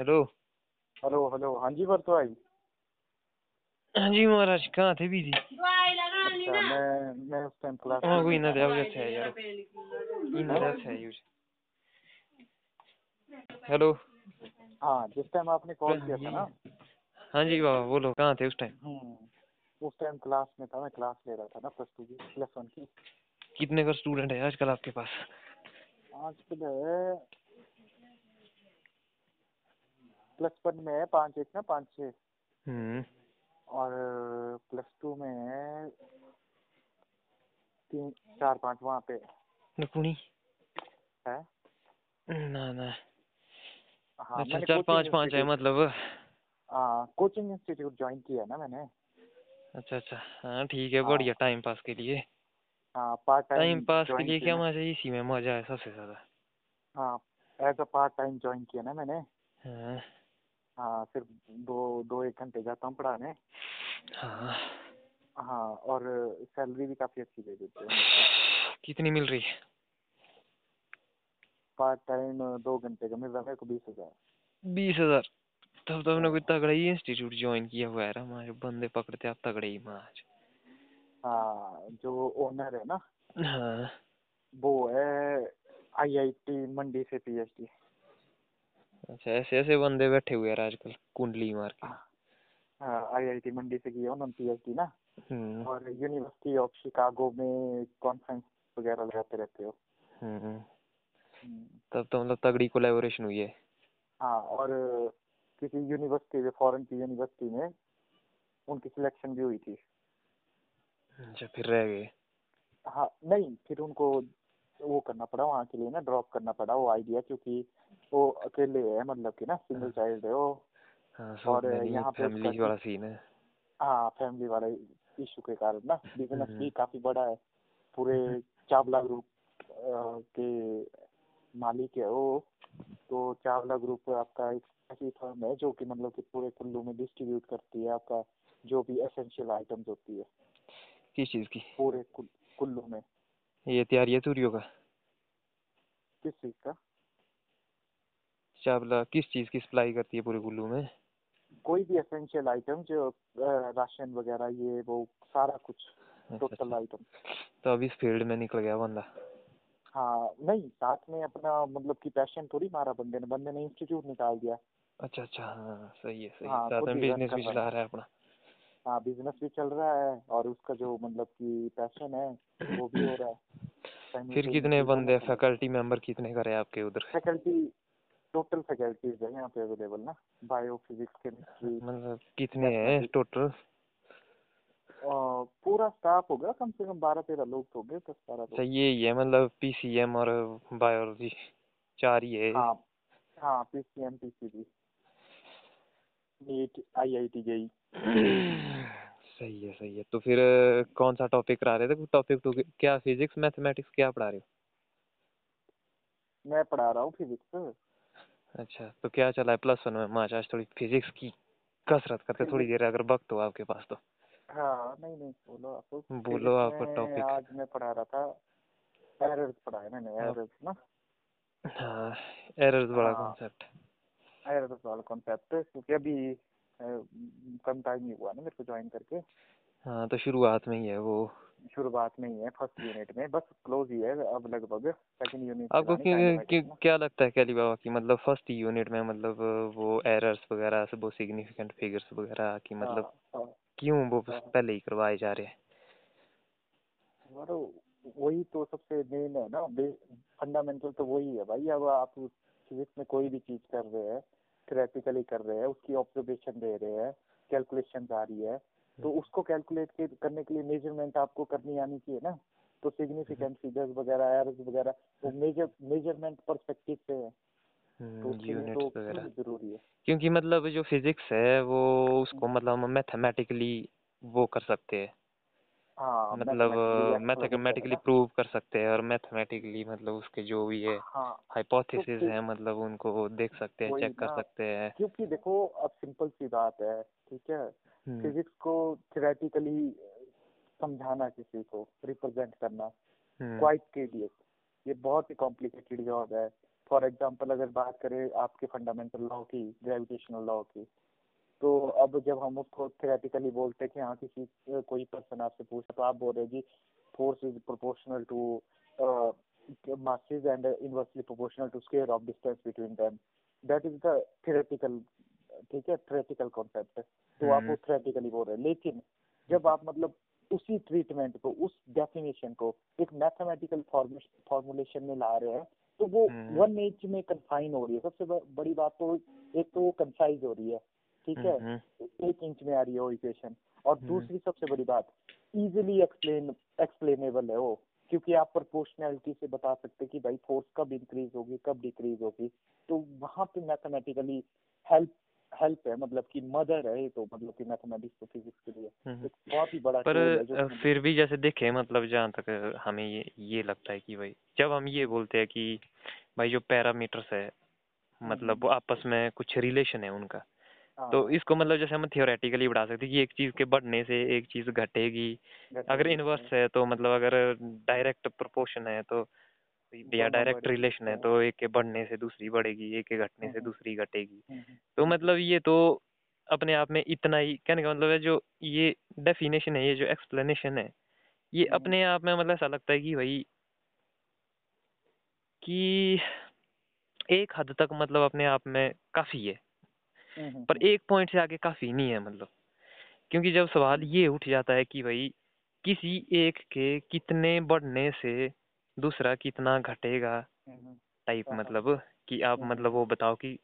Hello hello hello हाँ जी भरतो भाई। हाँ जी महाराज कहाँ थे बीजी? अच्छा, मैं उस टाइम क्लास में कोई ना देव जैसे है यार, इना जैसे है यूज। हेलो हाँ, जिस टाइम आपने कॉल किया था ना। हाँ जी बाबा बोलो, कहाँ थे उस टाइम? उस टाइम क्लास में था, मैं क्लास ले रहा था ना प्लस टू की, प्लस वन की। कितने का स्टूडेंट है आजकल आपके पास? आजकल है प्लस वन में है 5-1 ना 5-6 और प्लस टू में है 3-4-5 वहाँ पे है ना ना। हाँ, अच्छा 4-5-5 है मतलब। हाँ कोचिंग इंस्टीट्यूट ज्वाइन किया है ना मैंने। अच्छा अच्छा हाँ ठीक है बढ़िया, टाइम पास के लिए। हाँ पार्ट टाइम पास के लिए क्या मजा है, इसी में मजा है सबसे ज्यादा। हाँ as a part time join किया ना मैंने। हाँ फिर 2-1 घंटे जाता हूँ पढ़ाने। हाँ हाँ और सैलरी भी काफी अच्छी दे देते हैं। कितनी मिल रही है? पार्ट टाइम 2 घंटे का मिल रहा है मेरे को 20,000। 20,000? तब तो हमने कोई तगड़ा ही इंस्टीट्यूट ज्वाइन किया हुआ है। हमारे बंदे पकड़ते आप तगड़े ही महाराज। हाँ जो ओनर है ना। हाँ वो है IIT मंडी से PhD। अच्छा ऐसे ऐसे बंदे बैठे हुए हैं आजकल कुंडली मार के। IIT मंडी से किया उन्होंने PhD ना, और यूनिवर्सिटी ऑफ शिकागो में कॉन्फ्रेंस वगैरह लगाते रहते हो। तब तो मतलब तगड़ी कोलैबोरेशन हुई है। हाँ और किसी यूनिवर्सिटी में, फॉरेन की यूनिवर्सिटी में उनकी सिलेक्शन भी हुई थी। अच्छा फिर रह गए? हाँ नहीं फिर उनको वो करना पड़ा वहाँ के लिए ना, ड्रॉप करना पड़ा वो आइडिया, क्योंकि वो अकेले है मतलब कि ना, सिंगल चाइल्ड है वो। और यहाँ पे फैमिली वाला सीन है। हाँ फैमिली वाला इशू के कारण ना बिजनेस भी काफी बड़ा है, पूरे चावला ग्रुप के मालिक है वो। तो चावला ग्रुप आपका एक ऐसी फर्म है जो कि मतलब कि पूरे कुल्लू में डिस्ट्रीब्यूट करती है आपका जो भी एसेंशियल आइटम्स होती है। किस चीज की? पूरे कुल्लू में। ये तैयारी तूरियों का? किस चीज का? चावला किस चीज की सप्लाई करती है पूरे कुल्लू में? कोई भी एसेंशियल आइटम जो राशन वगैरह ये वो सारा कुछ टोटल आइटम। तो अब इस फील्ड में निकल गया बंदा। हाँ नहीं साथ में अपना मतलब कि पैशन थोड़ी मारा बंदे ने, बंदे ने इंस्टीट्यूट निकाल दिया। अच्छा अच्छा हाँ सही है सही है, साथ में बिजनेस भी चला रहा है अपना। हाँ बिजनेस भी चल रहा है और उसका जो मतलब कि पैशन है वो भी हो रहा है। फिर कितने बंदे फैकल्टी मेंबर कितने करे आपके उधर? फैकल्टी टोटल फैकल्टीज है यहाँ पे अवेलेबल ना, बायो फिजिक्स केमिस्ट्री। मतलब कितने हैं टोटल? पूरा स्टाफ होगा कम से कम 12-13 लोग तो होंगे, 10-12 लोग। सही है मतलब PCM और बायोलॉजी 4 ही है। हाँ हाँ PCM PCB नीट IIT गई। सही है सही है। तो फिर कौन सा टॉपिक करा रहे थे? टॉपिक तो क्या फिजिक्स मैथमेटिक्स क्या पढ़ा रहे हो? मैं पढ़ा रहा हूँ फिजिक्स। अच्छा तो क्या चला है प्लस वन में माच? आज थोड़ी फिजिक्स की कसरत करते थोड़ी देर अगर वक्त हो आपके पास तो। हाँ नहीं नहीं बोलो आप बोलो आपका टॉपिक। आज मैं पढ़ा रहा था एरर्स, पढ़ाया मैंने एरर्स ना। हाँ एरर्स वाला कॉन्सेप्ट, एरर्स वाला कॉन्सेप्ट क्योंकि अभी कम टाइम ही हुआ ना मेरे को ज्वाइन करके। हाँ तो शुरुआत में ही है वो, शुरुआत में ही है फर्स्ट यूनिट में, बस क्लोज ही है अब लगभग सेकंड यूनिट। आपको क्या लगता है कैली बाबा की मतलब फर्स्ट यूनिट में मतलब वो एरर्स वगैरह सब वो सिग्निफिकेंट फिगर्स वगैरह की मतलब क्यों वो पहले ही करवाए जा रहे हैं? वही तो सबसे मेन है ना, फंडामेंटल तो वही है भाई। अब आप फिजिक्स में कोई भी चीज कर रहे हैं, थ्योरेटिकली कर रहे हैं, उसकी ऑब्जर्वेशन दे रहे हैं, कैलकुलेशन आ रही है, तो उसको कैलकुलेट करने के लिए मेजरमेंट आपको करनी आनी चाहिए ना। तो सिग्निफिकेंट फिगर्स वगैरह एरर्स वगैरह वो मेजरमेंट पर्सपेक्टिव से है, तो यूनिट्स वगैरह जरूरी है। क्योंकि मतलब जो फिजिक्स है वो उसको मतलब मैथमेटिकली वो कर सकते हैं। हाँ मतलब मैथमेटिकली प्रूव कर सकते हैं और मैथमेटिकली मतलब उसके जो भी है हाइपोथेसिस है मतलब उनको देख सकते हैं, चेक कर सकते हैं। क्योंकि देखो अब सिंपल सी बात है, ठीक है फिजिक्स को थ्योरेटिकली समझाना, किसी को रिप्रेजेंट करना क्वाइट के लिए ये बहुत ही कॉम्प्लिकेटेड जॉब है। फॉर एग्जांपल अगर बात करें आपके फंडामेंटल लॉ की, ग्रेविटेशनल लॉ की, तो अब जब हम उसको थेरेटिकली बोलते हैं कि हाँ किसी कोई पर्सन आपसे पूछता, तो आप बोल रहे जी force is proportional to masses and inversely proportional to square of distance between them. That is the theoretical, ठीक है, theoretical concept. तो आप वो theoretically बोल रहे हैं, लेकिन जब आप मतलब उसी treatment को, उस definition को एक mathematical formulation में ला रहे हैं, तो वो one inch में confine हो रही है. सबसे बड़ी बात तो एक तो वो concise हो रही है, ठीक है, एक इंच में आ रही है वो equation, और दूसरी सबसे बड़ी बात easily explainable है वो, क्योंकि आप प्रोपोर्शनैलिटी से बता सकते कि भाई फोर्स कब इंक्रीज होगी कब डिक्रीज होगी. तो वहाँ पे मैथमेटिकली हेल्प है, मतलब कि मदर है तो, मतलब कि मैथमेटिक्स तो फिजिक्स के लिए बहुत ही बड़ा. पर फिर भी जैसे देखें, मतलब जहाँ तक हमें ये लगता है कि भाई जब हम ये बोलते हैं कि भाई जो पैरामीटर्स है मतलब वो आपस में कुछ रिलेशन है उनका, तो इसको मतलब जैसे हम थियोरेटिकली बढ़ा सकते हैं कि एक चीज के बढ़ने से एक चीज घटेगी. अगर इनवर्स है तो मतलब अगर डायरेक्ट प्रोपोर्शन है तो या डायरेक्ट रिलेशन है तो एक के बढ़ने से दूसरी बढ़ेगी, एक के घटने से दूसरी घटेगी. तो मतलब ये तो अपने आप में इतना ही कहने का मतलब है, जो ये डेफिनेशन है, ये जो एक्सप्लेनेशन है, ये अपने आप में मतलब ऐसा लगता है कि भाई कि एक हद तक मतलब अपने आप में काफी है, पर एक पॉइंट से आगे काफी नहीं है. मतलब क्योंकि जब सवाल ये उठ जाता है कि भाई किसी एक के कितने बढ़ने से दूसरा कितना घटेगा टाइप, मतलब कि आप मतलब वो बताओ कि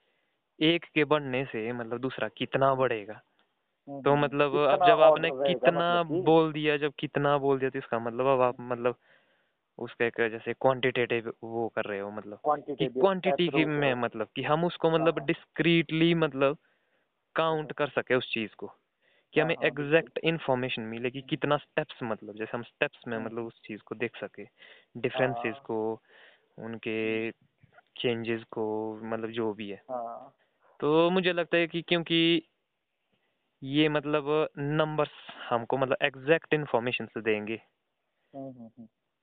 एक के बढ़ने से मतलब दूसरा कितना बढ़ेगा. तो मतलब अब जब आपने कितना बोल दिया, जब कितना बोल दिया, तो इसका मतलब अब आप मतलब उसका एक जैसे क्वांटिटेटिव वो कर रहे हो, मतलब क्वांटिटी में, मतलब कि हम उसको मतलब डिस्क्रीटली मतलब काउंट कर सके उस चीज को, कि हमें एग्जैक्ट इन्फॉर्मेशन मिले कि कितना स्टेप्स, मतलब जैसे हम स्टेप्स में मतलब उस चीज को देख सके, डिफरेंसेस को, उनके चेंजेस को, मतलब जो भी है. तो मुझे लगता है कि क्योंकि ये मतलब नंबर्स हमको मतलब एग्जैक्ट इन्फॉर्मेशन से देंगे,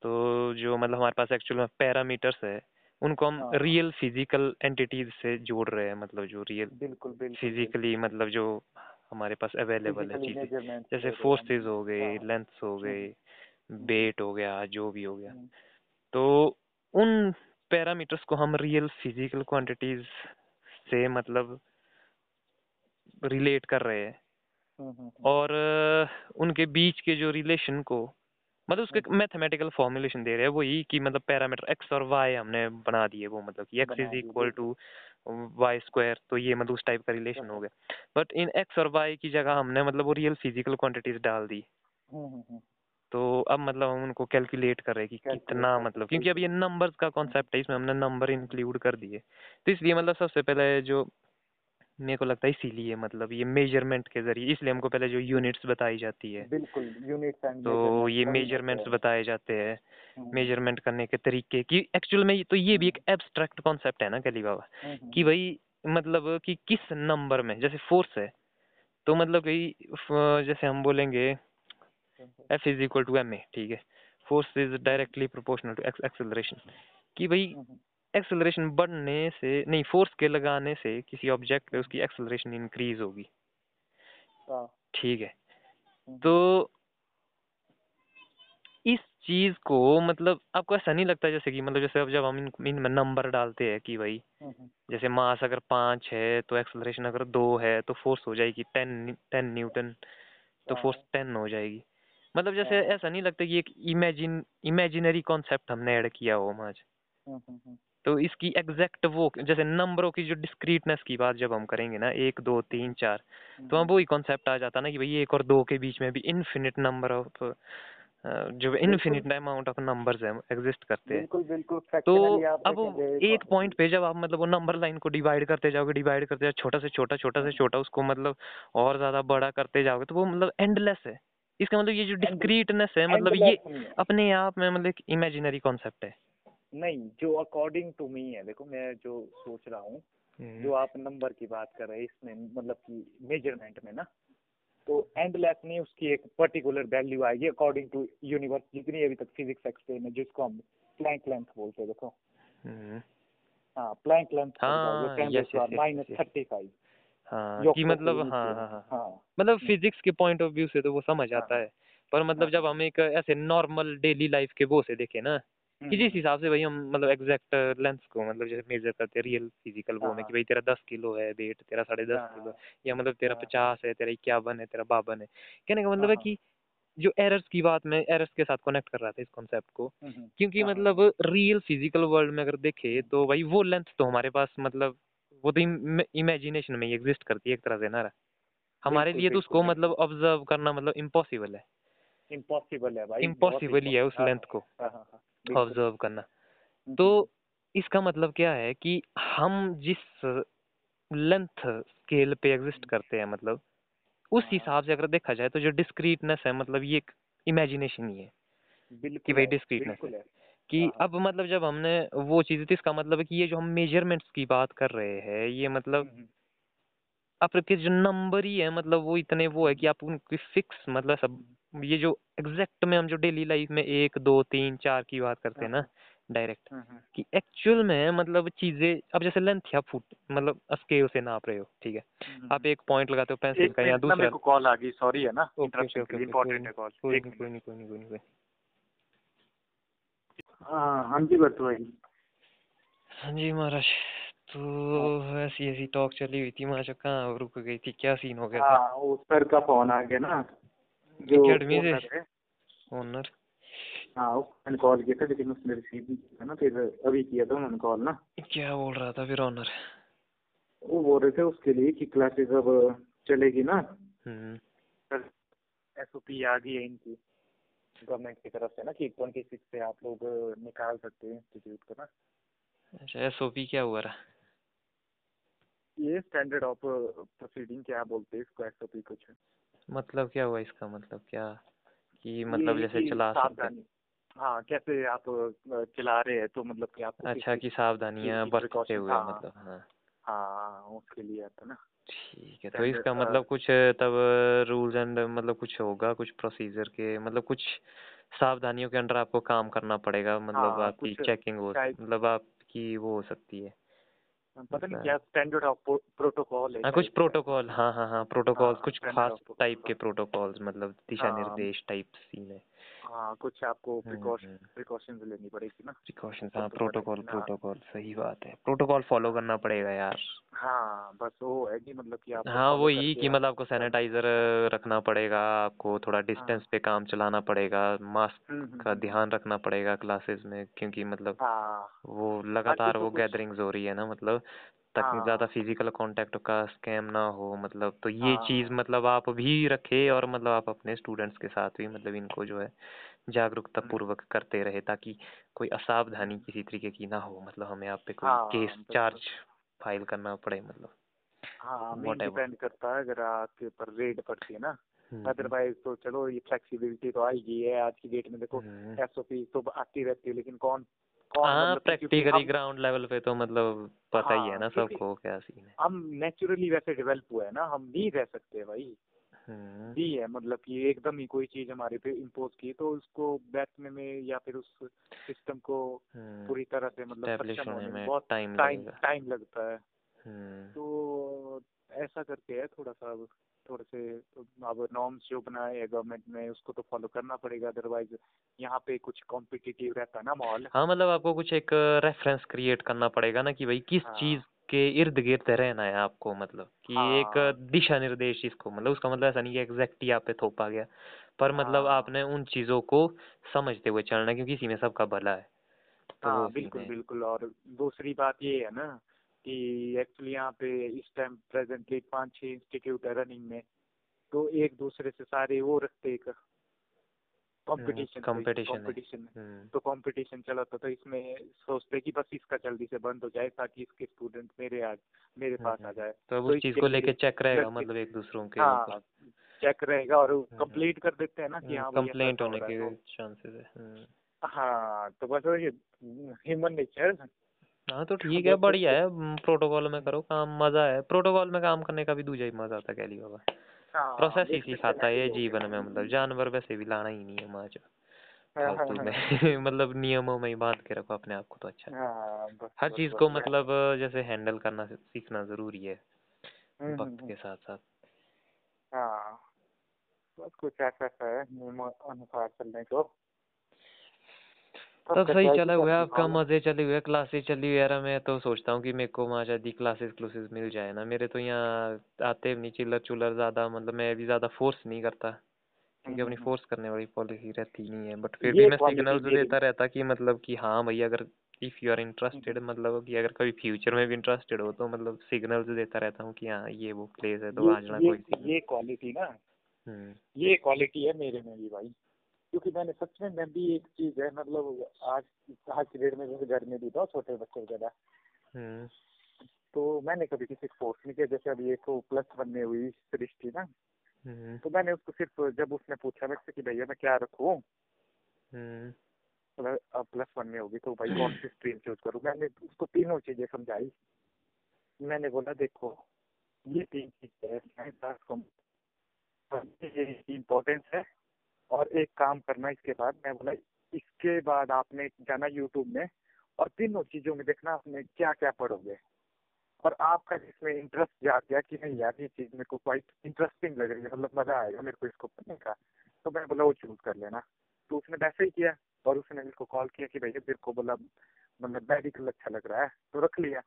तो जो मतलब हमारे पास एक्चुअल में पैरामीटर्स है उनको हम रियल फिजिकल एंटिटीज से जोड़ रहे हैं, मतलब जो रियल फिजिकली मतलब जो हमारे पास अवेलेबल है चीजें, जैसे फोर्सेस हो गए, लेंथ्स हो गए, वेट हो गया, जो भी हो गया. तो उन पैरामीटर्स को हम रियल फिजिकल क्वांटिटीज से मतलब रिलेट कर रहे हैं, और उनके बीच के जो रिलेशन को मतलब उसके मैथमेटिकल फॉर्मुलेशन दे रहे हैं, वही कि मतलब पैरामीटर एक्स और वाई हमने बना दिए, वो मतलब कि x is equal to Y square, तो ये मतलब उस टाइप का रिलेशन हो गया. बट इन एक्स और वाई की जगह हमने मतलब वो रियल फिजिकल क्वांटिटीज डाल दी, तो अब मतलब हम उनको कैलकुलेट कर रहे हैं कि कितना मतलब, क्योंकि अब ये नंबर्स का कॉन्सेप्ट है, इसमें हमने नंबर इंक्लूड कर दिए. तो इसलिए मतलब सबसे पहले जो मेरे को लगता है, इसीलिए मतलब ये मेजरमेंट के जरिए, इसलिए हमको पहले जो यूनिट्स बताई जाती है, बिल्कुल यूनिट्स एंड तो ये मेजरमेंट्स बताए जाते हैं, मेजरमेंट करने के तरीके की. एक्चुअल में तो ये भी एक एब्स्ट्रैक्ट कॉन्सेप्ट है ना कली बाबा, कि भाई मतलब कि किस नंबर में, जैसे फोर्स है तो मतलब कि जैसे हम बोलेंगे F is equal to M A, ठीक है, force is directly proportional to acceleration, कि भाई एक्सेलरेशन बढ़ने से नहीं, फोर्स के लगाने से किसी ऑब्जेक्ट पे उसकी एक्सेलरेशन इंक्रीज होगी, ठीक है. तो इस चीज को मतलब आपको ऐसा नहीं लगता जैसे कि मतलब जैसे अब जब हम इनमें नंबर डालते हैं कि भाई जैसे मास अगर 5 है तो एक्सेलरेशन अगर 2 है तो फोर्स हो जाएगी 10 न्यूटन, तो फोर्स 10 हो जाएगी. मतलब जैसे ऐसा नहीं लगता कि एक इमेजिनरी कॉन्सेप्ट हमने ऐड किया हो आज. तो इसकी एग्जैक्ट वो जैसे नंबरों की जो डिस्क्रीटनेस की बात जब हम करेंगे ना, 1 2 3 4, तो हम वही कॉन्सेप्ट आ जाता ना कि भाई 1 और 2 के बीच में भी इनफिनिट नंबर ऑफ जो इनफिनिट अमाउंट ऑफ नंबर्स हैं एग्जिस्ट करते हैं. बिल्कुल. तो अब एक पॉइंट पे जब आप मतलब वो नंबर लाइन को डिवाइड करते जाओगे, छोटा से छोटा, उसको मतलब और ज्यादा बड़ा करते जाओगे, तो वो मतलब एंडलेस है. इसका मतलब ये जो डिस्क्रीटनेस है मतलब ये अपने आप में मतलब इमेजिनरी कॉन्सेप्ट है. नहीं, जो अकॉर्डिंग टू मी है, देखो मैं जो सोच रहा हूँ, जो आप नंबर की बात कर रहे हैं इसमें मतलब कि मेजरमेंट में ना, तो एंडलेस नहीं, उसकी एक पर्टिकुलर वैल्यू आएगी अकॉर्डिंग टू यूनिवर्स, जितनी अभी तक फिजिक्स एक्सप्लेन है, जिसको हम प्लैंक लेंथ बोलते हैं. देखो प्लैंक लेंथ -35 की मतलब मतलब फिजिक्स के पॉइंट ऑफ व्यू से तो वो समझ आता है, पर मतलब जब हम एक ऐसे नॉर्मल डेली लाइफ के वो से देखें ना कि जिस हिसाब से भाई हम मतलब एग्जैक्ट लेंथ को मतलब जैसे मेजर करते हैं रियल फिजिकल वो में कि भाई तेरा 10 किलो है वेट, तेरा 10.5 किलो या मतलब तेरा 50 है, तेरा 51 है, तेरा 52 है। कहने का मतलब है कि जो एरर्स की बात में एरर्स के साथ कनेक्ट कर रहा था इस कॉन्सेप्ट को, क्योंकि मतलब रियल फिजिकल वर्ल्ड में अगर देखे तो भाई वो लेंथ तो हमारे पास मतलब वो तो इमेजिनेशन में ही एग्जिस्ट करती है एक तरह से ना, हमारे लिए तो उसको मतलब ऑब्जर्व करना मतलब इम्पॉसिबल है, इम्पॉसिबल है भाई, इम्पॉसिबल ही है उस लेंथ को ऑब्जर्व करना। तो इसका मतलब क्या है कि हम जिस लेंथ स्केल पे एग्जिस्ट करते हैं मतलब उस हिसाब से अगर देखा जाए तो जो डिस्क्रीटनेस है मतलब ये एक इमेजिनेशन ही है कि भाई डिस्क्रीटनेस है कि अब मतलब जब हमने वो चीज़ थी इसका मतलब है कि ये जो हम मेजरमेंट्स की बात कर रहे हैं ये मतलब आपके जो नंबर ही है मतलब वो इतने वो है कि आप उनकी फिक्स मतलब सब ये जो एग्जैक्ट में हम जो डेली लाइफ में 1, 2, 3, 4 की बात करते हैं ना डायरेक्ट कि एक्चुअल में मतलब चीजें अब जैसे लेंथ या फुट मतलब स्केल से नाप रहे हो, ठीक है आप एक पॉइंट लगाते हो पेंसिल का या दूसरा। कॉल आ गई, सॉरी है ना, इंपॉर्टेंट है कॉल। कोई नहीं। हाँ जी बताइए। हाँ जी महाराज, तो ऐसी टॉक चली हुई थी महाराज, कहाँ रुक गई थी, क्या सीन हो गया था? उस सर का फोन आ गया ना जो ओनर, हाँ मैंने कॉल किया था लेकिन उसने रिसीव नहीं किया ना, फिर अभी किया था मैंने कॉल ना। क्या बोल रहा था फिर ऑनर? वो बोल रहे थे उसके लिए कि क्लासेस अब चलेगी ना, एसओपी आ गई है इनकी गवर्नमेंट की तरफ से ना कि 26 से आप लोग निकाल सकते हैं इंस्टीट्यूट को ना। अच्छा एसओपी क्या हुआ रहा? ये स्टैंडर्ड ऑफ प्रोसीडिंग, क्या बोलते हैं इसको एसओपी कुछ है। मतलब क्या हुआ इसका मतलब क्या कि मतलब जैसे चला सकते, हाँ कैसे आप चला रहे हैं तो मतलब कि आप अच्छा की सावधानियां बरतते हुए मतलब हाँ उसके लिए आता ना। ठीक है तो इसका मतलब कुछ तब रूल्स एंड मतलब कुछ होगा कुछ प्रोसीजर के मतलब कुछ सावधानियों के अंडर आपको काम करना पड़ेगा मतलब आपकी चेकिंग हो मतलब आपकी वो हो सकती है पता नहीं क्या स्टैंडर्ड ऑफ प्रोटोकॉल है कुछ प्रोटोकॉल, हाँ प्रोटोकॉल कुछ खास टाइप के प्रोटोकॉल्स मतलब दिशा निर्देश टाइप सीन है, कुछ आपको प्रिकॉशंस लेनी पड़ेगी ना, प्रिकॉशंस प्रोटोकॉल सही बात है, प्रोटोकॉल फॉलो करना पड़ेगा यार। हाँ बस वो है कि मतलब कि आप हाँ वो यही कि मतलब आपको सैनिटाइजर रखना पड़ेगा, आपको थोड़ा डिस्टेंस पे काम चलाना पड़ेगा, मास्क का ध्यान रखना पड़ेगा क्लासेस में, क्योंकि मतलब वो लगातार वो गैदरिंग्स हो रही है ना मतलब तक ज्यादा फिजिकल कांटेक्ट का स्कैम ना हो मतलब, तो ये चीज मतलब आप भी रखे और मतलब आप अपने स्टूडेंट्स के साथ भी मतलब इनको जो है जागरूकता पूर्वक करते रहे ताकि कोई असावधानी किसी तरीके की ना हो मतलब हमें आप पे कोई केस चार्ज फाइल करना पड़े मतलब। मेन डिपेंड करता है अगर आपके ऊपर रेड पड़ती है ना, अदरवाइज तो चलो ये फ्लेक्सिबिलिटी तो आई गई है आज की डेट में, देखो एसओपी तो आती रहती है लेकिन कौन प्रैक्टिकली ग्राउंड लेवल पे तो मतलब पता ही है ना सबको क्या सीन है। हम नेचुरली वैसे डेवलप हुआ है ना, हम नहीं रह सकते भाई जी है मतलब कि एकदम ही कोई चीज हमारे पे इम्पोज की तो उसको बैठने में या फिर उस सिस्टम को पूरी तरह से मतलब सक्षम होने में बहुत टाइम लगता है, तो ऐसा करके है थोड़े से अब नॉर्म्स जो बनाए हैं गवर्नमेंट में उसको तो फॉलो करना पड़ेगा, अदरवाइज यहाँ पे कुछ कॉम्पिटिटिव रहता है ना माहौल। हाँ मतलब आपको कुछ एक रेफरेंस क्रिएट करना पड़ेगा ना कि भाई किस चीज के इर्द गिर्द रहना है आपको मतलब कि एक दिशा निर्देश इसको मतलब उसका मतलब ऐसा नहीं कि एग्जैक्टली आप पे थोपा गया, पर मतलब आपने उन चीजों को समझते हुए चलना क्योंकि इसी में सबका भला है। हाँ बिल्कुल। और दूसरी बात ये है ना कि एक्चुअली यहाँ पे इस टाइम प्रेजेंटली 5-6 इंस्टीट्यूट है रनिंग में, तो एक दूसरे से सारे वो रखते एक कंपटीशन तो कंपटीशन चला था, तो इसमें सोचते कि बस इसका जल्दी से बंद हो जाए ताकि इसके स्टूडेंट मेरे पास आ जाए, तो उस चीज को लेके चेक रहेगा मतलब एक दूसरों के ऊपर चेक रहेगा और कंप्लीट कर देते हैं ना कि हाँ कंप्लेंट होने के चांसेस है। हाँ तो बस ये ह्यूमन नेचर। हाँ तो ठीक है बढ़िया है, प्रोटोकॉल में करो काम, मजा है प्रोटोकॉल में काम करने का भी, दूजा ही मजा आता है कहली बाबा, प्रोसेस ही सिखाता है जीवन में मतलब, जानवर वैसे भी लाना ही नहीं है माचा हाँ हाँ फालतू हाँ में मतलब नियमों में ही बांध के रखो अपने आप को तो अच्छा है। हाँ, बस हर बस चीज को बस बस मतलब जैसे हैंडल करना सीखना जरूरी है हम्म वक्त हम्म के हम्म साथ साथ। हाँ बस कुछ ऐसा सा है, नियमों अनुसार चलने को सब सब सही कटाएगी चला हुआ है, अपनी आपका भावना। मजे चले हुए, क्लासेस चली हुई। यार मैं तो सोचता हूँ कि मेरे को वहाँ शायद क्लासेस क्लूसेस मिल जाए ना। मेरे तो यहाँ आते भी नहीं चिल्लर चुलर ज्यादा, मतलब मैं भी ज्यादा फोर्स नहीं करता क्योंकि हम्म अपनी हम्म फोर्स करने वाली पॉलिसी रहती नहीं है। बट फिर भी ये मैं क्वालिटी सिग्नल्स मेरी। देता रहता कि मतलब कि हाँ भाई अगर if you are interested, hmm, मतलब कि अगर कभी फ्यूचर में भी इंटरेस्टेड हो तो मतलब सिग्नल्स देता रहता हूँ कि हाँ ये वो प्लेस है तो ये आ जाना ये कोई सी नहीं। ये क्वालिटी ना, हम्म ये क्वालिटी है मेरे में भी भाई, क्योंकि मैंने सच में, मैं भी एक चीज है मतलब आज आज की डेट में जैसे घर में भी था छोटे बच्चों ज्यादा, हम्म तो मैंने कभी किसी को फोर्स नहीं किया। जैसे अभी एक को +1 में हुई सृष्टि ना, हम्म तो मैंने उसको सिर्फ जब उसने पूछा मेरे से कि भैया मैं क्या रखूँ, हम्म अब +1 में होगी तो भाई कौन सी स्ट्रीम चूज करूँ, मैंने उसको तीनों चीजें समझाई। मैंने बोला देखो ये 3 चीजें हैं, साइंस आर्ट्स कॉमर्स, ये इम्पोर्टेंस है। और एक काम करना इसके बाद, मैं बोला इसके बाद आपने जाना यूट्यूब में और तीनों चीजों में देखना आपने क्या क्या पढ़ोगे, और आपका जिसमें इंटरेस्ट जाग गया कि नहीं यार ये चीज मेरे को क्वाइट इंटरेस्टिंग लग रही है, मतलब मजा आएगा मेरे को इसको पढ़ने का, तो मैं बोला वो चूज कर लेना। तो उसने वैसे ही किया, और उसने मेरे को कॉल किया कि भैया मेरे को बोला मतलब मेडिकल अच्छा लग रहा है तो रख लिया।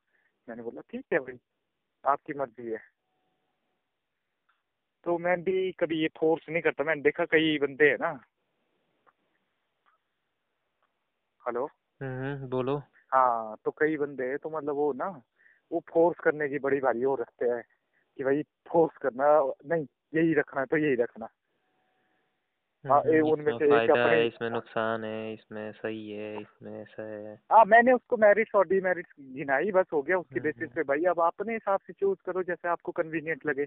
मैंने बोला ठीक है भाई आपकी मर्जी है। तो मैं भी कभी ये फोर्स नहीं करता। मैंने देखा कई बंदे हैं ना, हेलो, बोलो। हाँ तो कई बंदे हैं तो मतलब वो ना वो फोर्स करने की बड़ी भारी वो रखते हैं कि भाई फोर्स करना नहीं, यही रखना है तो यही रखना। हाँ उनमें इसमें से एक फायदा अपने, है, इसमें नुकसान है, इसमें सही है, इसमें ऐसा है। हाँ मैंने उसको मेरिट्स और डिमेरिट्स गिनाई, बस हो गया उसके हम्म बेसिस पे भाई अब अपने हिसाब से चूज करो जैसे आपको कन्वीनियंट लगे,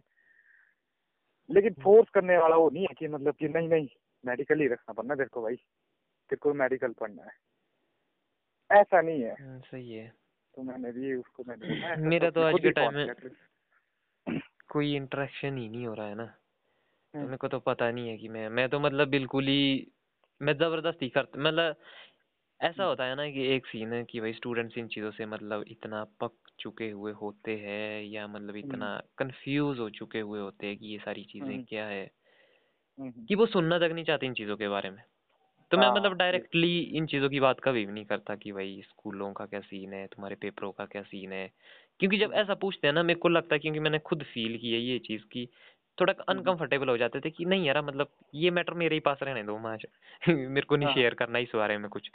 लेकिन हम्म फोर्स करने वाला वो नहीं है कि मतलब कि नहीं नहीं मेडिकल ही रखना पड़ना तेरे को, भाई तेरे को मेडिकल पढ़ना है, ऐसा नहीं है। सही है। तो मैंने भी उसको, मैंने बोला ऐसा तो मेरा तो अपने आज खुद के ही टाइम फोन में किया था। कोई इंटरेक्शन ही नहीं हो रहा है ना, तो हम्म मेरे को तो पता नहीं है कि मैं तो मतलब बिल्कुल ही मैं जबरदस्ती करता, मतलब ऐसा हम्म होता है ना कि एक सीन है कि भाई स्टूडेंट्स इन चीज़ों से मतलब इतना पक चुके हुए होते हैं या मतलब हम्म इतना कंफ्यूज हो चुके हुए होते हैं कि ये सारी चीज़ें हम्म, क्या है हम्म। कि वो सुनना तक नहीं चाहते इन चीज़ों के बारे में। तो मैं मतलब हाँ ये डायरेक्टली इन चीज़ों की बात कभी भी नहीं करता कि भाई स्कूलों का क्या सीन है, तुम्हारे पेपरों का क्या सीन है, क्योंकि जब हम्म ऐसा पूछते हैं ना मेरे को लगता है, क्योंकि मैंने खुद फील की है ये चीज़ की थोड़ा हम्म अनकंफर्टेबल हो जाते थे कि नहीं यार मतलब ये मैटर मेरे ही पास रहने दो महाज मेरे को नहीं हाँ शेयर करना इस बारे में कुछ,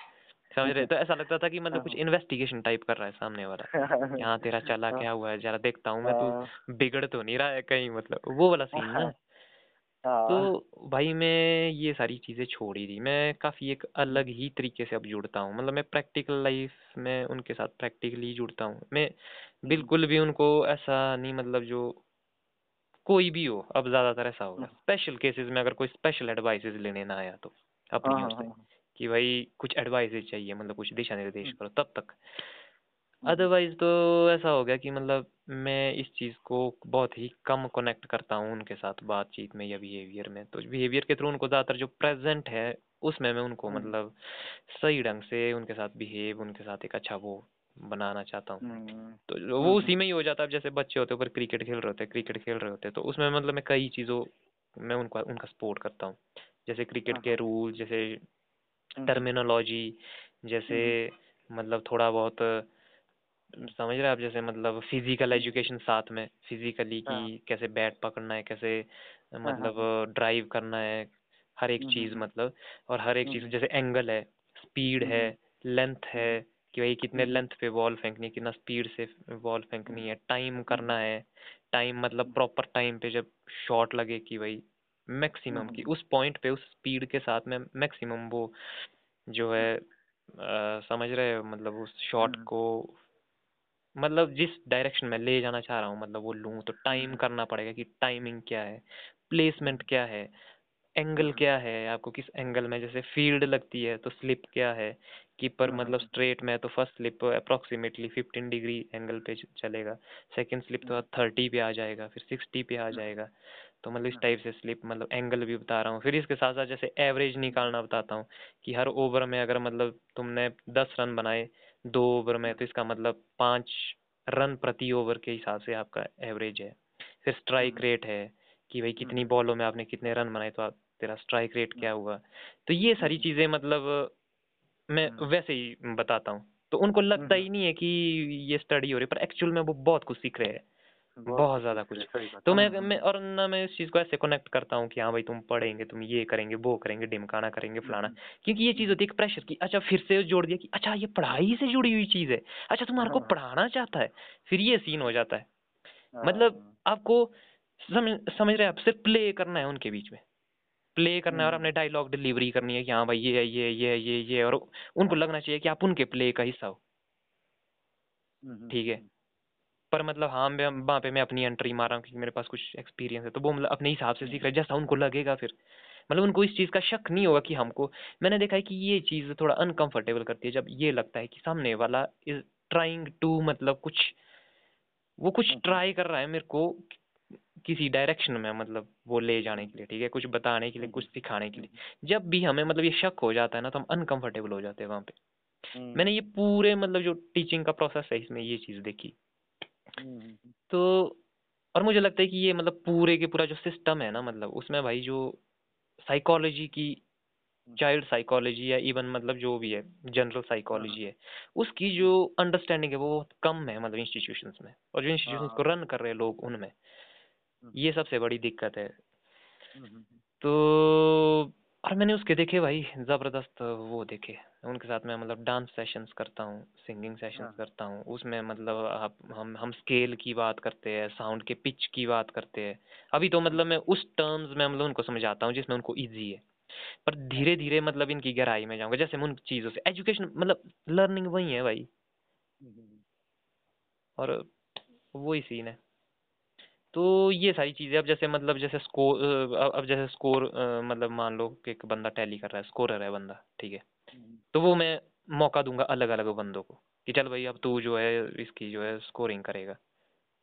समझ रहे। तो ऐसा लगता था कि मतलब कुछ हाँ इन्वेस्टिगेशन टाइप कर रहा है सामने वाला कि हाँ तेरा चला क्या हुआ है, जरा देखता हूँ मैं तू हाँ बिगड़ तो नहीं रहा है कहीं, मतलब वो वाला सीन ना। हाँ हाँ तो भाई मैं ये सारी चीज़ें छोड़ ही दी, मैं काफ़ी एक अलग ही तरीके से अब जुड़ता हूँ, मतलब मैं प्रैक्टिकल लाइफ में उनके साथ प्रैक्टिकली जुड़ता हूँ। मैं हम्म बिल्कुल भी उनको ऐसा नहीं, मतलब जो कोई भी हो अब ज़्यादातर ऐसा हो गया, स्पेशल केसेस में अगर कोई स्पेशल एडवाइसेस लेने ना आया तो अपनी ओर से हाँ कि भाई कुछ एडवाइसेस चाहिए, मतलब कुछ दिशा निर्देश करो तब तक, अदरवाइज तो ऐसा हो गया कि मतलब मैं इस चीज़ को बहुत ही कम कनेक्ट करता हूँ उनके साथ बातचीत में या बिहेवियर में। तो बिहेवियर के थ्रू उनको ज़्यादातर जो प्रेजेंट है उसमें मैं उनको मतलब सही ढंग से उनके साथ बिहेव, उनके साथ एक अच्छा वो बनाना चाहता हूँ। तो वो उसी में ही हो जाता है। अब जैसे बच्चे होते हैं पर क्रिकेट खेल रहे होते हैं, क्रिकेट खेल रहे होते हैं तो उसमें मतलब मैं कई चीज़ों में उनका उनका सपोर्ट करता हूँ, जैसे क्रिकेट के रूल, जैसे टर्मिनोलॉजी, जैसे मतलब थोड़ा बहुत समझ रहे हैं आप, जैसे मतलब फिजिकल एजुकेशन साथ में फिजिकली कि कैसे बैट पकड़ना है, कैसे मतलब ड्राइव करना है, हर एक चीज़ मतलब, और हर एक चीज़ जैसे एंगल है, स्पीड है, लेंथ है कि भाई कितने लेंथ पे बॉल फेंकनी है, कितना स्पीड से बॉल फेंकनी है, टाइम करना है, टाइम मतलब प्रॉपर टाइम पे जब शॉट लगे कि भाई मैक्सिमम की उस पॉइंट पे उस स्पीड के साथ में मैक्सिमम वो जो है समझ रहे हो, मतलब उस शॉट को मतलब जिस डायरेक्शन में ले जाना चाह रहा हूँ मतलब वो लूँ, तो टाइम करना पड़ेगा कि टाइमिंग क्या है, प्लेसमेंट क्या है, एंगल क्या है, आपको किस एंगल में जैसे फील्ड लगती है तो स्लिप क्या है, कीपर मतलब स्ट्रेट में है तो first slip approximately 15 degree angle पे चलेगा, सेकंड स्लिप तो 30 पे आ जाएगा, फिर 60 पे आ जाएगा, तो मतलब इस टाइप से स्लिप मतलब एंगल भी बता रहा हूँ। फिर इसके साथ साथ जैसे एवरेज निकालना बताता हूँ कि हर ओवर में अगर मतलब तुमने 10 रन बनाए 2 ओवर में, तो इसका मतलब 5 रन प्रति ओवर के हिसाब से आपका एवरेज है। फिर स्ट्राइक रेट है कि भाई कितनी बॉलों में आपने कितने रन बनाए तो तेरा स्ट्राइक रेट क्या हुआ। तो ये सारी चीज़ें मतलब मैं वैसे ही बताता हूँ, तो उनको लगता ही नहीं है कि ये स्टडी हो रही, पर एक्चुअल में वो बहुत कुछ सीख रहे हैं, बहुत ज़्यादा कुछ। तो मैं और ना मैं इस चीज़ को ऐसे कनेक्ट करता हूँ कि हाँ भाई तुम पढ़ेंगे, तुम ये करेंगे वो करेंगे, डिमकाना करेंगे फलाना, क्योंकि ये चीज़ होती है एक प्रेशर की। अच्छा फिर से जोड़ दिया कि अच्छा ये पढ़ाई से जुड़ी हुई चीज़ है, अच्छा तुम्हारे को पढ़ाना चाहता है, फिर ये सीन हो जाता है। मतलब आपको समझ रहे हैं, आप सिर्फ प्ले करना है, उनके बीच में प्ले करना है और अपने डायलॉग डिलीवरी करनी है कि हाँ भाई ये है ये ये ये ये, और उनको लगना चाहिए कि आप उनके प्ले का हिस्सा हो, ठीक है। पर मतलब हाँ मैं वहाँ पे मैं अपनी एंट्री मार रहा हूँ क्योंकि मेरे पास कुछ एक्सपीरियंस है, तो वो मतलब अपने हिसाब से सीख रहे जैसा उनको लगेगा। फिर मतलब उनको इस चीज़ का शक नहीं होगा कि हमको, मैंने देखा है कि ये चीज़ थोड़ा अनकंफर्टेबल करती है जब ये लगता है कि सामने वाला इज ट्राइंग टू मतलब कुछ वो कुछ ट्राई कर रहा है मेरे को किसी डायरेक्शन में मतलब वो ले जाने के लिए, ठीक है, कुछ बताने के लिए, कुछ सिखाने के लिए। जब भी हमें मतलब ये शक हो जाता है ना तो हम अनकंफर्टेबल हो जाते हैं वहाँ पे। मैंने ये पूरे मतलब जो टीचिंग का प्रोसेस है इसमें ये चीज़ देखी। तो और मुझे लगता है कि ये मतलब पूरे के पूरा जो सिस्टम है ना मतलब उसमें भाई जो साइकोलॉजी की, चाइल्ड साइकोलॉजी या इवन मतलब जो भी है जनरल साइकोलॉजी है, उसकी जो अंडरस्टैंडिंग है वो बहुत कम है मतलब इंस्टीट्यूशंस में, और जो इंस्टीट्यूशंस को रन कर रहे हैं लोग उनमें ये सबसे बड़ी दिक्कत है। तो और मैंने उसके देखे भाई ज़बरदस्त वो देखे, उनके साथ मैं मतलब डांस सेशंस करता हूँ, सिंगिंग सेशंस करता हूँ, उसमें मतलब हम स्केल की बात करते हैं, साउंड के पिच की बात करते हैं। अभी तो मतलब मैं उस टर्म्स में मतलब उनको समझाता हूँ जिसमें उनको ईजी है, पर धीरे धीरे मतलब इनकी गहराई में जाऊँगा जैसे मैं उन चीज़ों से। एजुकेशन मतलब लर्निंग वही है भाई, और वही सीन है। तो ये सारी चीज़ें। अब जैसे मतलब जैसे स्कोर, अब जैसे स्कोर मतलब मान लो कि एक बंदा टैली कर रहा है, स्कोरर है बंदा, ठीक है, तो वो मैं मौका दूंगा अलग अलग बंदों को कि चल भाई अब तू जो है इसकी जो है स्कोरिंग करेगा,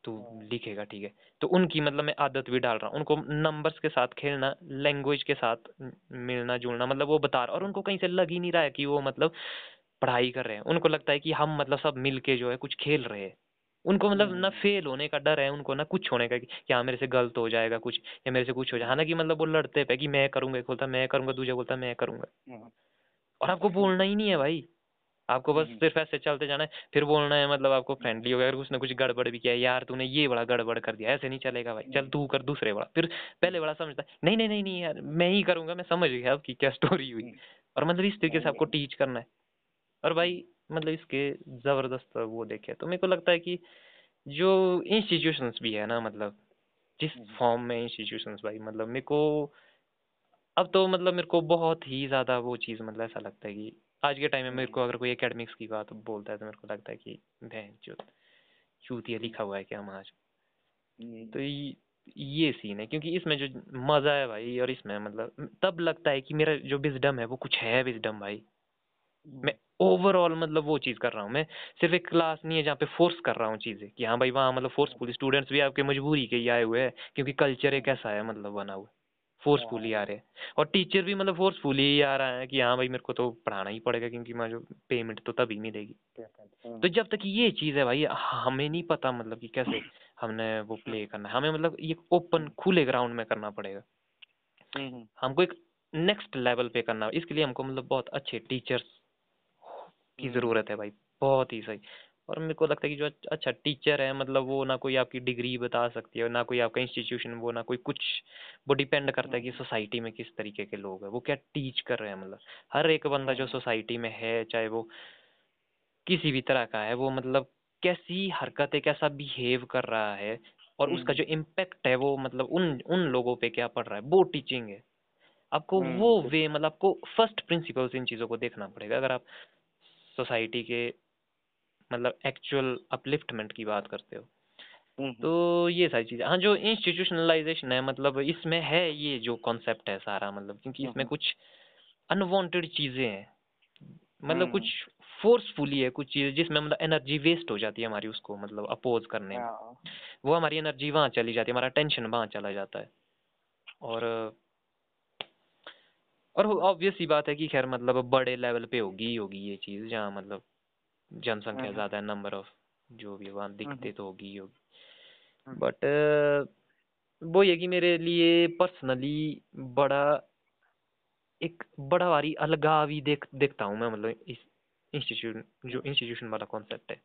तू लिखेगा, ठीक है। तो उनकी मतलब मैं आदत भी डाल रहा हूँ, उनको नंबर्स के साथ खेलना, लैंग्वेज के साथ मिलना जुलना, मतलब वो बता रहा, और उनको कहीं से लग ही नहीं रहा है कि वो मतलब पढ़ाई कर रहे हैं, उनको लगता है कि हम मतलब सब मिल के जो है कुछ खेल रहे हैं। उनको मतलब ना फेल होने का डर है, उनको ना कुछ होने का कि यहाँ मेरे से गलत हो जाएगा कुछ या मेरे से कुछ हो जाए। हालांकि मतलब वो लड़ते पे कि मैं करूँगा, एक बोलता मैं करूँगा, दूसरा बोलता मैं करूँगा, और आपको बोलना ही नहीं है भाई, आपको बस सिर्फ ऐसे चलते जाना है। फिर बोलना है मतलब आपको फ्रेंडली हो गया, अगर उसने कुछ गड़बड़ भी किया, यार तूने ये बड़ा गड़बड़ कर दिया, ऐसे नहीं चलेगा भाई, चल तू कर दूसरे बड़ा। फिर पहले बड़ा समझता है नहीं नहीं नहीं यार मैं ही करूँगा, मैं समझ गया आपकी क्या स्टोरी हुई, और मतलब इस तरीके से आपको टीच करना है। और भाई मतलब इसके ज़बरदस्त वो देखे। तो मेरे को लगता है कि जो इंस्टीट्यूशंस भी है ना मतलब जिस फॉर्म में इंस्टीट्यूशंस भाई मतलब मेरे को अब तो मतलब मेरे को बहुत ही ज़्यादा वो चीज़ मतलब ऐसा लगता है कि आज के टाइम में मेरे को अगर कोई एकेडमिक्स की बात बोलता है तो मेरे को लगता है कि जो चूतिया लिखा हुआ है क्या हम आज। तो ये सीन है, क्योंकि इसमें जो मज़ा है भाई, और इसमें मतलब तब लगता है कि मेरा जो विजडम है वो कुछ है विजडम भाई। मैं ओवरऑल मतलब वो चीज़ कर रहा हूँ, मैं सिर्फ एक क्लास नहीं है जहाँ पे फोर्स कर रहा हूँ चीज़ें कि हाँ भाई वहाँ मतलब फोर्सफुल स्टूडेंट्स भी आपके मजबूरी के ही आए हुए हैं, क्योंकि कल्चर एक ऐसा है मतलब बना हुआ, फोर्सफुली आ रहे हैं, और टीचर भी मतलब फोर्सफुली आ रहा है कि हाँ भाई मेरे को तो पढ़ाना ही पड़ेगा क्योंकि मैं जो पेमेंट तो तभी मिलेगी। तो जब तक ये चीज़ है भाई हमें नहीं पता मतलब कि कैसे हमने वो प्ले करना है, हमें मतलब ये ओपन खुले ग्राउंड में करना पड़ेगा, हमको एक नेक्स्ट लेवल पे करना, इसके लिए हमको मतलब बहुत अच्छे टीचर्स की ज़रूरत है भाई, बहुत ही सही। और मेरे को लगता है कि जो अच्छा टीचर है मतलब वो ना कोई आपकी डिग्री बता सकती है, ना कोई आपका इंस्टीट्यूशन, वो ना कोई कुछ, वो डिपेंड करता है कि सोसाइटी में किस तरीके के लोग हैं, वो क्या टीच कर रहे हैं। मतलब हर एक बंदा जो सोसाइटी में है चाहे वो किसी भी तरह का है, वो मतलब कैसी हरकतें, कैसा बिहेव कर रहा है, और उसका जो इम्पेक्ट है वो मतलब उन लोगों पर क्या पड़ रहा है, वो टीचिंग है। आपको वो वे मतलब आपको फर्स्ट प्रिंसिपल से इन चीज़ों को देखना पड़ेगा अगर आप सोसाइटी के मतलब एक्चुअल अपलिफ्टमेंट की बात करते हो। तो ये सारी चीज़ें, हाँ जो इंस्टीट्यूशनलाइजेशन है मतलब इसमें है ये जो कॉन्सेप्ट है सारा, मतलब क्योंकि इसमें कुछ अनवांटेड चीज़ें हैं, मतलब कुछ फोर्सफुली है कुछ चीज़ें जिसमें मतलब एनर्जी वेस्ट हो जाती है हमारी, उसको मतलब अपोज करने में वो हमारी एनर्जी वहाँ चली जाती है, हमारा टेंशन वहाँ चला जाता है। और ऑब्वियस सी बात है कि खैर मतलब बड़े लेवल पे होगी होगी ये चीज़, जहाँ मतलब जनसंख्या ज़्यादा है, नंबर ऑफ जो भी वहाँ दिखते तो होगी होगी। बट वो ये कि मेरे लिए पर्सनली बड़ा भारी अलगाव ही देखता हूँ मैं, मतलब इस इंस्टीट्यूशन वाला कॉन्सेप्ट है।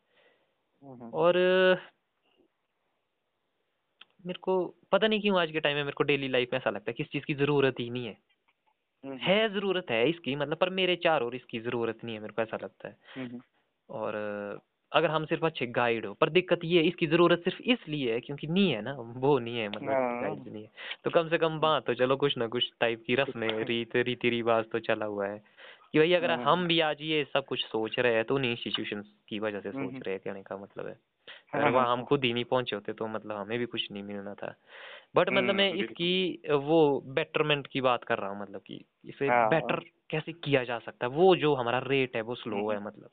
और मेरे को पता नहीं क्यों आज के टाइम में मेरे को डेली लाइफ में ऐसा लगता है कि इस चीज़ की ज़रूरत ही नहीं है। है ज़रूरत है इसकी मतलब, पर मेरे चार और इसकी ज़रूरत नहीं है, मेरे को ऐसा लगता है। और अगर हम सिर्फ अच्छे गाइड हो, पर दिक्कत ये है इसकी ज़रूरत सिर्फ इसलिए है क्योंकि नहीं है ना, वो नहीं है मतलब गाइड नहीं है, तो कम से कम बात तो चलो कुछ ना कुछ टाइप की रस्में रीति रिवाज तो चला हुआ है कि भाई अगर हम भी आज ये सब कुछ सोच रहे हैं तो उन्हीं इंस्टीट्यूशन की वजह से सोच रहे हैं, कहने का मतलब है। अगर वहाँ हम खुद ही नहीं पहुँचे होते तो मतलब हमें भी कुछ नहीं मिलना था। बट मतलब मैं इसकी वो बेटरमेंट की बात कर रहा हूँ, मतलब कि इसे बेटर कैसे किया जा सकता है। वो जो हमारा रेट है वो स्लो है, मतलब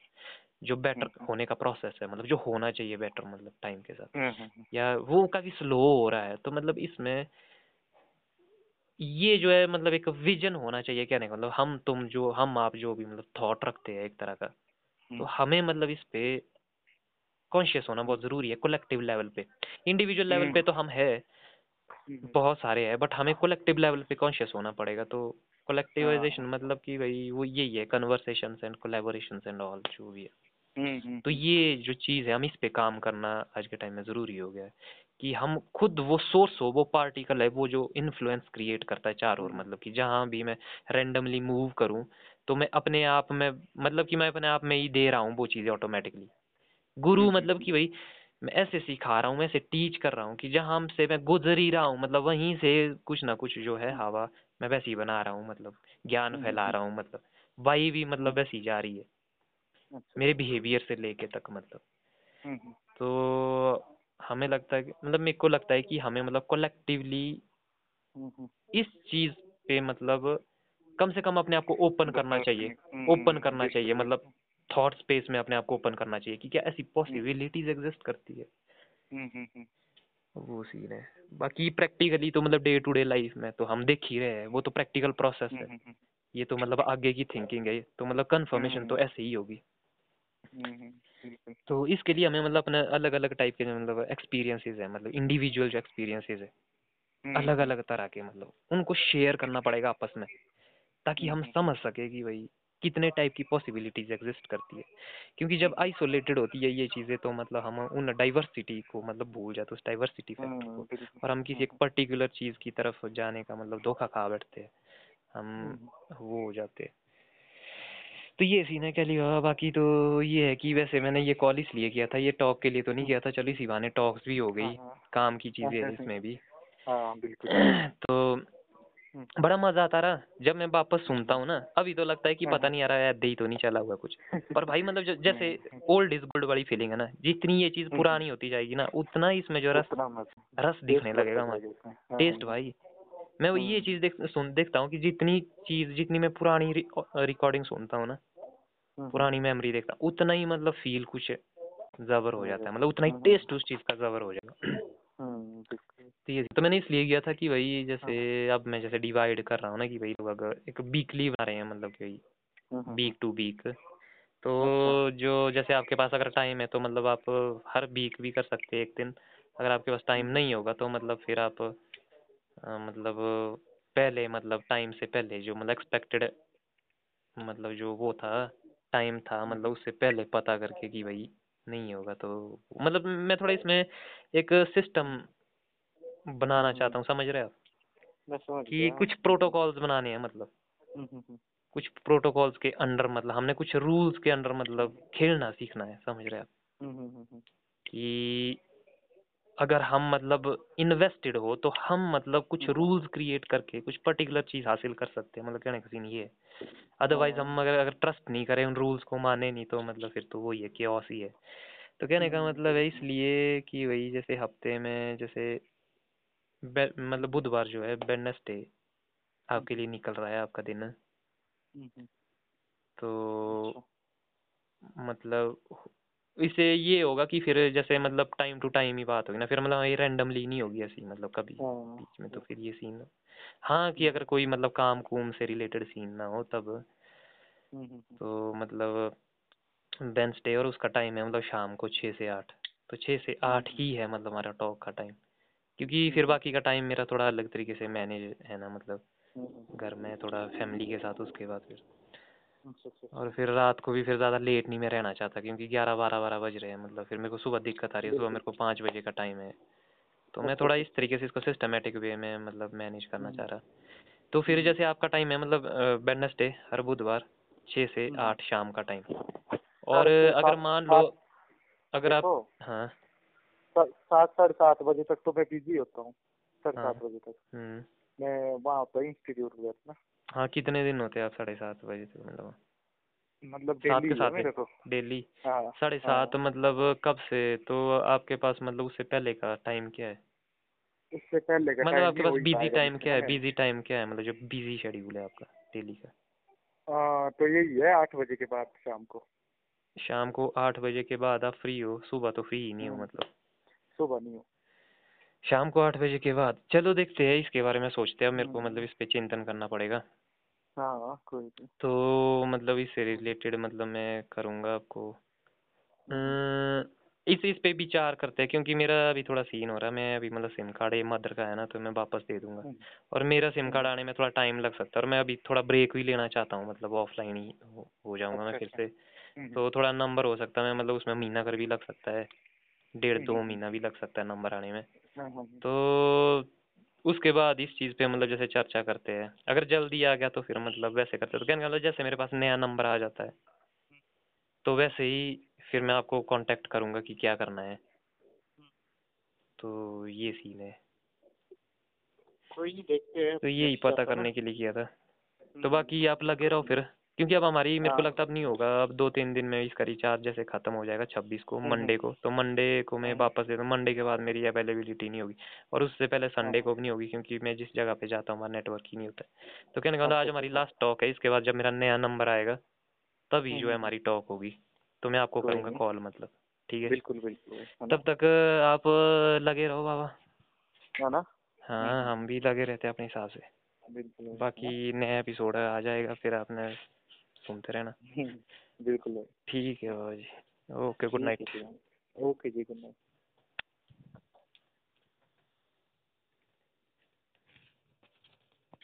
जो बेटर होने का प्रोसेस है, मतलब जो होना चाहिए बेटर मतलब टाइम के साथ, या वो काफी स्लो हो रहा है। तो मतलब इसमें ये जो है मतलब एक विजन होना चाहिए, क्या नहीं मतलब हम तुम जो हम आप जो भी मतलब थॉट रखते हैं एक तरह का, तो हमें मतलब इस पे कॉन्शियस होना बहुत ज़रूरी है कलेक्टिव लेवल पे। इंडिविजुअल लेवल पे तो हम है बहुत सारे हैं, बट हमें कलेक्टिव लेवल पे कॉन्शियस होना पड़ेगा। तो कलेक्टिवाइजेशन मतलब कि भाई वो यही है conversations and collaborations and all जो भी है। तो ये जो चीज़ है हम इस पे काम करना आज के टाइम में ज़रूरी हो गया है कि हम खुद वो सोर्स हो, वो पार्टिकल है, वो जो इन्फ्लुएंस क्रिएट करता है चारों ओर। मतलब कि जहाँ भी मैं रेंडमली मूव करूँ तो मैं अपने आप में मतलब कि मैं अपने आप में ही दे रहा हूँ वो चीज़ें ऑटोमेटिकली। गुरु मतलब कि भाई मैं ऐसे सिखा रहा हूँ, मैं ऐसे टीच कर रहा हूँ कि जहाँ से मैं गुजर ही रहा हूँ मतलब वहीं से कुछ ना कुछ जो है हवा मैं वैसी बना रहा हूँ, मतलब ज्ञान फैला रहा हूँ, मतलब वाई भी मतलब वैसी जा रही है मेरे बिहेवियर से लेके तक मतलब। तो हमें लगता है मतलब मेरे को लगता है कि हमें मतलब कलेक्टिवली इस चीज़ पे मतलब कम से कम अपने आप को ओपन करना चाहिए, ओपन करना चाहिए मतलब थॉट स्पेस में अपने आप को ओपन करना चाहिए कि क्या ऐसी पॉसिबिलिटीज एग्जिस्ट करती है। वो सीन है। बाकी प्रैक्टिकली तो मतलब डे टू डे लाइफ में तो हम देख ही रहे हैं, वो तो प्रैक्टिकल प्रोसेस है, ये तो मतलब आगे की थिंकिंग है, तो मतलब कंफर्मेशन तो ऐसे ही होगी। तो इसके लिए हमें मतलब अपने अलग अलग टाइप के मतलब एक्सपीरियंसेस है, मतलब इंडिविजुअल जो एक्सपीरियंसेस है अलग अलग तरह के, मतलब उनको शेयर करना पड़ेगा आपस में ताकि हम समझ सके कि भाई कितने टाइप की पॉसिबिलिटीज एग्जिस्ट करती है। क्योंकि जब आइसोलेटेड होती है ये चीज़ें तो मतलब हम उन डाइवर्सिटी को मतलब भूल जाते हैं, उस डाइवर्सिटी फैक्टर को, और हम किसी एक पर्टिकुलर चीज़ की तरफ जाने का मतलब धोखा खा बैठते हैं, हम वो हो जाते हैं। तो ये सीन है कहली। बाकी तो ये है कि वैसे मैंने ये कॉल इसलिए किया था, ये टॉक के लिए तो नहीं किया था, चलो इसी बहाने टॉक्स भी हो गई, काम की चीज़ें इसमें भी। तो बड़ा मज़ा आता रहा जब मैं वापस सुनता हूँ ना। अभी तो लगता है कि पता नहीं आ रहा है दे ही तो नहीं चला हुआ कुछ, पर भाई मतलब जैसे ओल्ड इज गोल्ड वाली फीलिंग है ना, जितनी ये चीज़ पुरानी होती जाएगी ना उतना ही इसमें जो रस दिखने लगेगा हमारा टेस्ट। भाई मैं वो ये चीज़ देखता हूँ कि जितनी मैं पुरानी रिकॉर्डिंग सुनता हूँ ना, पुरानी मेमोरी देखता हूँ, उतना ही मतलब फील कुछ ज़बर हो जाता है, मतलब उतना ही टेस्ट उस चीज़ का ज़बर हो जाएगा। तो मैंने इसलिए किया था कि भाई जैसे अब मैं जैसे डिवाइड कर रहा हूँ ना कि भाई लोग एक वीकली बना रहे हैं, मतलब कि वीक टू वीक, तो जो जैसे आपके पास अगर टाइम है तो मतलब आप हर वीक भी कर सकते हैं एक दिन। अगर आपके पास टाइम नहीं होगा तो मतलब फिर आप मतलब पहले मतलब टाइम से पहले जो मतलब एक्सपेक्टेड मतलब जो वो था टाइम था मतलब उससे पहले पता करके कि भाई नहीं होगा तो मतलब मैं थोड़ा इसमें एक सिस्टम बनाना चाहता हूँ, समझ रहे आप, कि कुछ प्रोटोकॉल्स बनाने हैं, मतलब कुछ प्रोटोकॉल्स के अंडर मतलब हमने कुछ रूल्स के अंडर मतलब खेलना सीखना है, समझ रहे आप, कि अगर हम मतलब इन्वेस्टेड हो तो हम मतलब कुछ रूल्स क्रिएट करके कुछ पर्टिकुलर चीज़ हासिल कर सकते हैं, मतलब कहने का सीन ये है। अदरवाइज हम अगर ट्रस्ट नहीं करें, उन रूल्स को माने नहीं तो मतलब फिर तो वही है केओस ही है। तो कहने का मतलब है इसलिए कि वही जैसे हफ्ते में जैसे मतलब बुधवार जो है वेडनेसडे आपके लिए निकल रहा है आपका दिन, तो मतलब इससे ये होगा कि फिर जैसे मतलब टाइम टू टाइम ही बात होगी ना, फिर मतलब ये रैंडमली नहीं होगी ऐसी मतलब कभी बीच में, तो फिर ये सीन हाँ कि अगर कोई मतलब काम कूम से रिलेटेड सीन ना हो तब तो मतलब वेंसडे और उसका टाइम है मतलब शाम को 6 से 8, तो 6 से 8 ही है मतलब हमारा टॉक का टाइम, क्योंकि फिर बाकी का टाइम मेरा थोड़ा अलग तरीके से मैनेज है ना मतलब घर में थोड़ा फैमिली के साथ, उसके बाद फिर और फिर रात को भी फिर ज़्यादा लेट नहीं मैं रहना चाहता क्योंकि 11-12 बज रहे हैं मतलब फिर मेरे को सुबह दिक्कत आ रही है, सुबह मेरे को 5 बजे का टाइम है, तो मैं थोड़ा इस तरीके से इसको सिस्टमेटिक वे में मतलब मैनेज करना चाह रहा। तो फिर जैसे आपका टाइम है मतलब वेडनेसडे हर बुधवार 6 से 8 शाम का टाइम, और अगर मान लो अगर आप हाँ 7-7:30 बजे तक तो मैं बिजी होता हूँ, 7:30 बजे तक मैं वहाँ होता इंस्टीट्यूट में ना। हाँ कितने दिन होते हैं आप 7:30 बजे तक मतलब डेली मेरे को डेली 7:30 मतलब कब से? तो आपके पास मतलब उससे पहले का टाइम क्या है? उससे पहले का मतलब आपके पास बिजी टाइम क्या है? बिजी टाइम क्या है मतलब जो बिजी शेड्यूल है आपका डेली का? तो यही है 8 बजे के बाद शाम को। शाम को 8 बजे के बाद आप फ्री हो, सुबह तो फ्री ही नहीं हो मतलब सुबह नहीं हो, शाम को 8 बजे के बाद। चलो देखते हैं इसके बारे में सोचते हैं, मेरे को मतलब इस पे चिंतन करना पड़ेगा। हाँ कोई तो मतलब इससे रिलेटेड मतलब मैं करूँगा आपको इस पे विचार करते हैं, क्योंकि मेरा अभी थोड़ा सीन हो रहा है, मैं अभी मतलब सिम कार्ड ये मदर का है ना तो मैं वापस दे दूंगा और मेरा सिम कार्ड आने में थोड़ा टाइम लग सकता है, और मैं अभी थोड़ा ब्रेक भी लेना चाहता हूँ मतलब ऑफलाइन ही हो जाऊँगा मैं फिर से, तो थोड़ा नंबर हो सकता है मतलब उसमें महीना कर भी लग सकता है, 1.5-2 महीना भी लग सकता है नंबर आने में। तो उसके बाद इस चीज़ पे मतलब जैसे चर्चा करते हैं, अगर जल्दी आ गया तो फिर मतलब वैसे करते हैं, तो कहने का मतलब जैसे मेरे पास नया नंबर आ जाता है तो वैसे ही फिर मैं आपको कांटेक्ट करूँगा कि क्या करना है। तो ये सीन है, कोई देखते हैं, तो यही पता करने के लिए किया था। तो बाकी आप लगे रहो फिर, क्योंकि अब हमारी मेरे को लगता अब नहीं होगा, अब 2-3 दिन में इसका रिचार्ज जैसे खत्म हो जाएगा 26 को मंडे को, तो मंडे को मैं वापस दे दूँ, मंडे के बाद मेरी अवेलेबिलिटी नहीं होगी और उससे पहले संडे को भी नहीं होगी, क्योंकि मैं जिस जगह पे जाता हूँ वहाँ नेटवर्क ही नहीं होता है। तो कहने का मतलब आज हमारी लास्ट टॉक है, इसके बाद जब मेरा नया नंबर आएगा तभी जो है हमारी टॉक होगी, तो मैं आपको करूँगा कॉल मतलब। ठीक है बिल्कुल बिल्कुल, तब तक आप लगे रहो बाबा। हाँ हम भी लगे रहते हैं अपने हिसाब से, बाकी नया एपिसोड आ जाएगा फिर आपने घूमते रहना। बिल्कुल ठीक है बाबा जी, ओके गुड नाइट। ओके जी गुड नाइट।